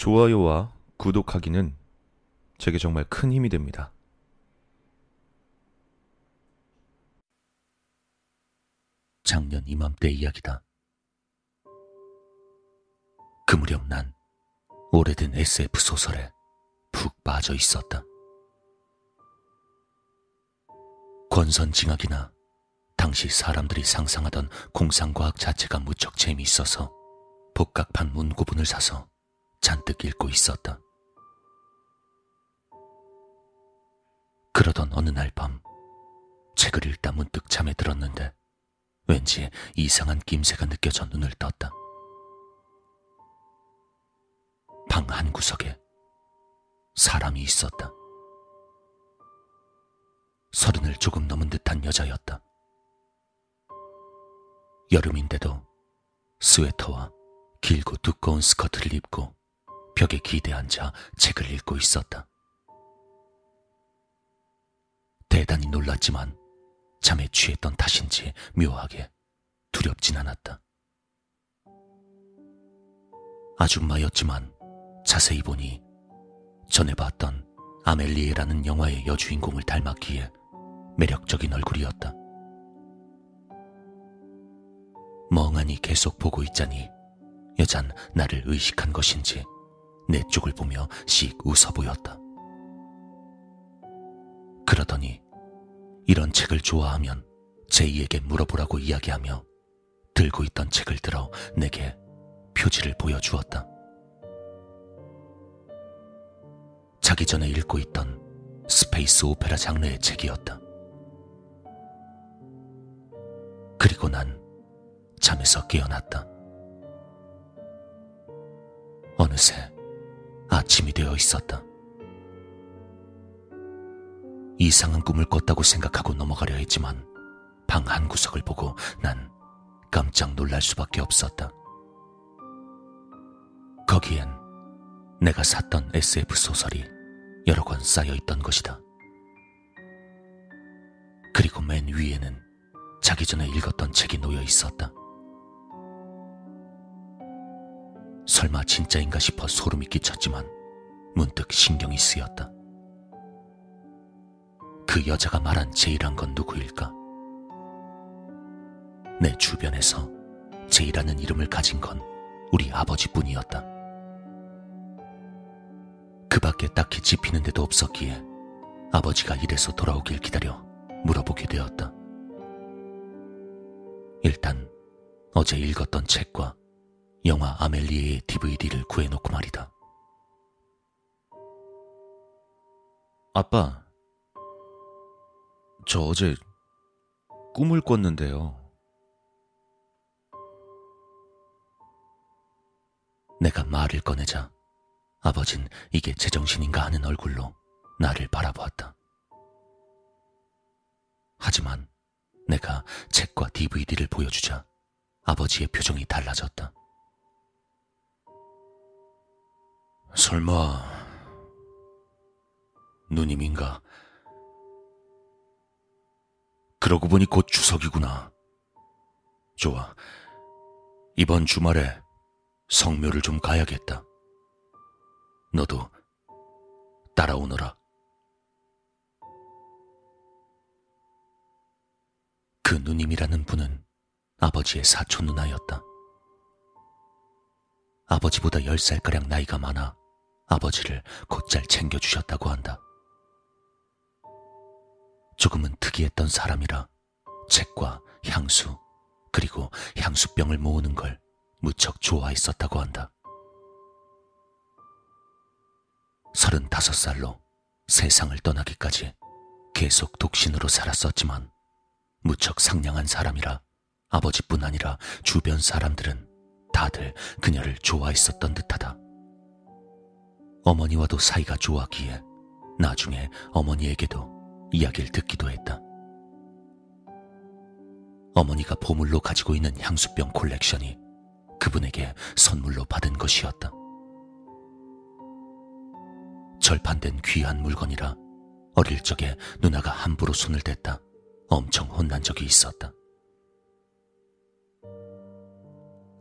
좋아요와 구독하기는 제게 정말 큰 힘이 됩니다. 작년 이맘때 이야기다. 그 무렵 난 오래된 SF 소설에 푹 빠져 있었다. 권선징악이나 당시 사람들이 상상하던 공상과학 자체가 무척 재미있어서 복각판 문고분을 사서 잔뜩 읽고 있었다. 그러던 어느 날 밤 책을 읽다 문득 잠에 들었는데 왠지 이상한 낌새가 느껴져 눈을 떴다. 방 한구석에 사람이 있었다. 서른을 조금 넘은 듯한 여자였다. 여름인데도 스웨터와 길고 두꺼운 스커트를 입고 벽에 기대앉아 책을 읽고 있었다. 대단히 놀랐지만 잠에 취했던 탓인지 묘하게 두렵진 않았다. 아줌마였지만 자세히 보니 전에 봤던 아멜리에라는 영화의 여주인공을 닮았기에 매력적인 얼굴이었다. 멍하니 계속 보고 있자니 여잔 나를 의식한 것인지 내 쪽을 보며 씩 웃어 보였다. 그러더니 이런 책을 좋아하면 제이에게 물어보라고 이야기하며 들고 있던 책을 들어 내게 표지를 보여주었다. 자기 전에 읽고 있던 스페이스 오페라 장르의 책이었다. 그리고 난 잠에서 깨어났다. 어느새 아침이 되어 있었다. 이상한 꿈을 꿨다고 생각하고 넘어가려 했지만 방 한구석을 보고 난 깜짝 놀랄 수밖에 없었다. 거기엔 내가 샀던 SF 소설이 여러 권 쌓여있던 것이다. 그리고 맨 위에는 자기 전에 읽었던 책이 놓여 있었다. 설마 진짜인가 싶어 소름이 끼쳤지만 문득 신경이 쓰였다. 그 여자가 말한 제이란 건 누구일까? 내 주변에서 제이라는 이름을 가진 건 우리 아버지뿐이었다. 그 밖에 딱히 집히는 데도 없었기에 아버지가 일해서 돌아오길 기다려 물어보게 되었다. 일단 어제 읽었던 책과 영화 아멜리에의 DVD를 구해놓고 말이다. 아빠, 저 어제 꿈을 꿨는데요. 내가 말을 꺼내자 아버진 이게 제정신인가 하는 얼굴로 나를 바라보았다. 하지만 내가 책과 DVD를 보여주자 아버지의 표정이 달라졌다. 설마 누님인가? 그러고 보니 곧 추석이구나. 좋아, 이번 주말에 성묘를 좀 가야겠다. 너도 따라오너라. 그 누님이라는 분은 아버지의 사촌 누나였다. 아버지보다 10살가량 나이가 많아 아버지를 곧잘 챙겨주셨다고 한다. 조금은 특이했던 사람이라 책과 향수, 그리고 향수병을 모으는 걸 무척 좋아했었다고 한다. 35살로 세상을 떠나기까지 계속 독신으로 살았었지만 무척 상냥한 사람이라 아버지뿐 아니라 주변 사람들은 다들 그녀를 좋아했었던 듯하다. 어머니와도 사이가 좋았기에 나중에 어머니에게도 이야기를 듣기도 했다. 어머니가 보물로 가지고 있는 향수병 콜렉션이 그분에게 선물로 받은 것이었다. 절판된 귀한 물건이라 어릴 적에 누나가 함부로 손을 댔다 엄청 혼난 적이 있었다.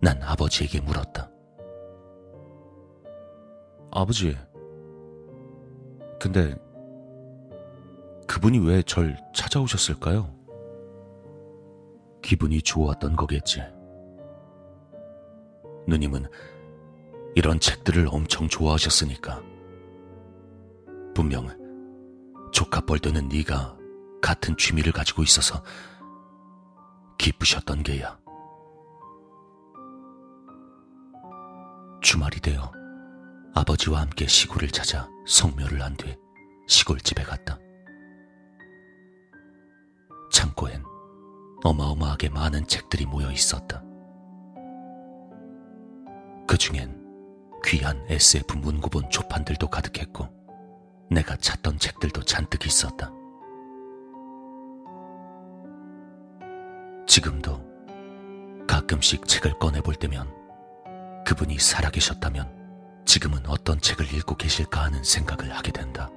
난 아버지에게 물었다. 아버지, 근데 그분이 왜 절 찾아오셨을까요? 기분이 좋았던 거겠지. 누님은 이런 책들을 엄청 좋아하셨으니까. 분명 조카 뻘드는 네가 같은 취미를 가지고 있어서 기쁘셨던 게야. 주말이 되어 아버지와 함께 시골을 찾아 성묘를 한 뒤 시골집에 갔다. 창고엔 어마어마하게 많은 책들이 모여 있었다. 그 중엔 귀한 SF 문구본 초판들도 가득했고 내가 찾던 책들도 잔뜩 있었다. 지금도 가끔씩 책을 꺼내볼 때면 그분이 살아계셨다면 지금은 어떤 책을 읽고 계실까 하는 생각을 하게 된다.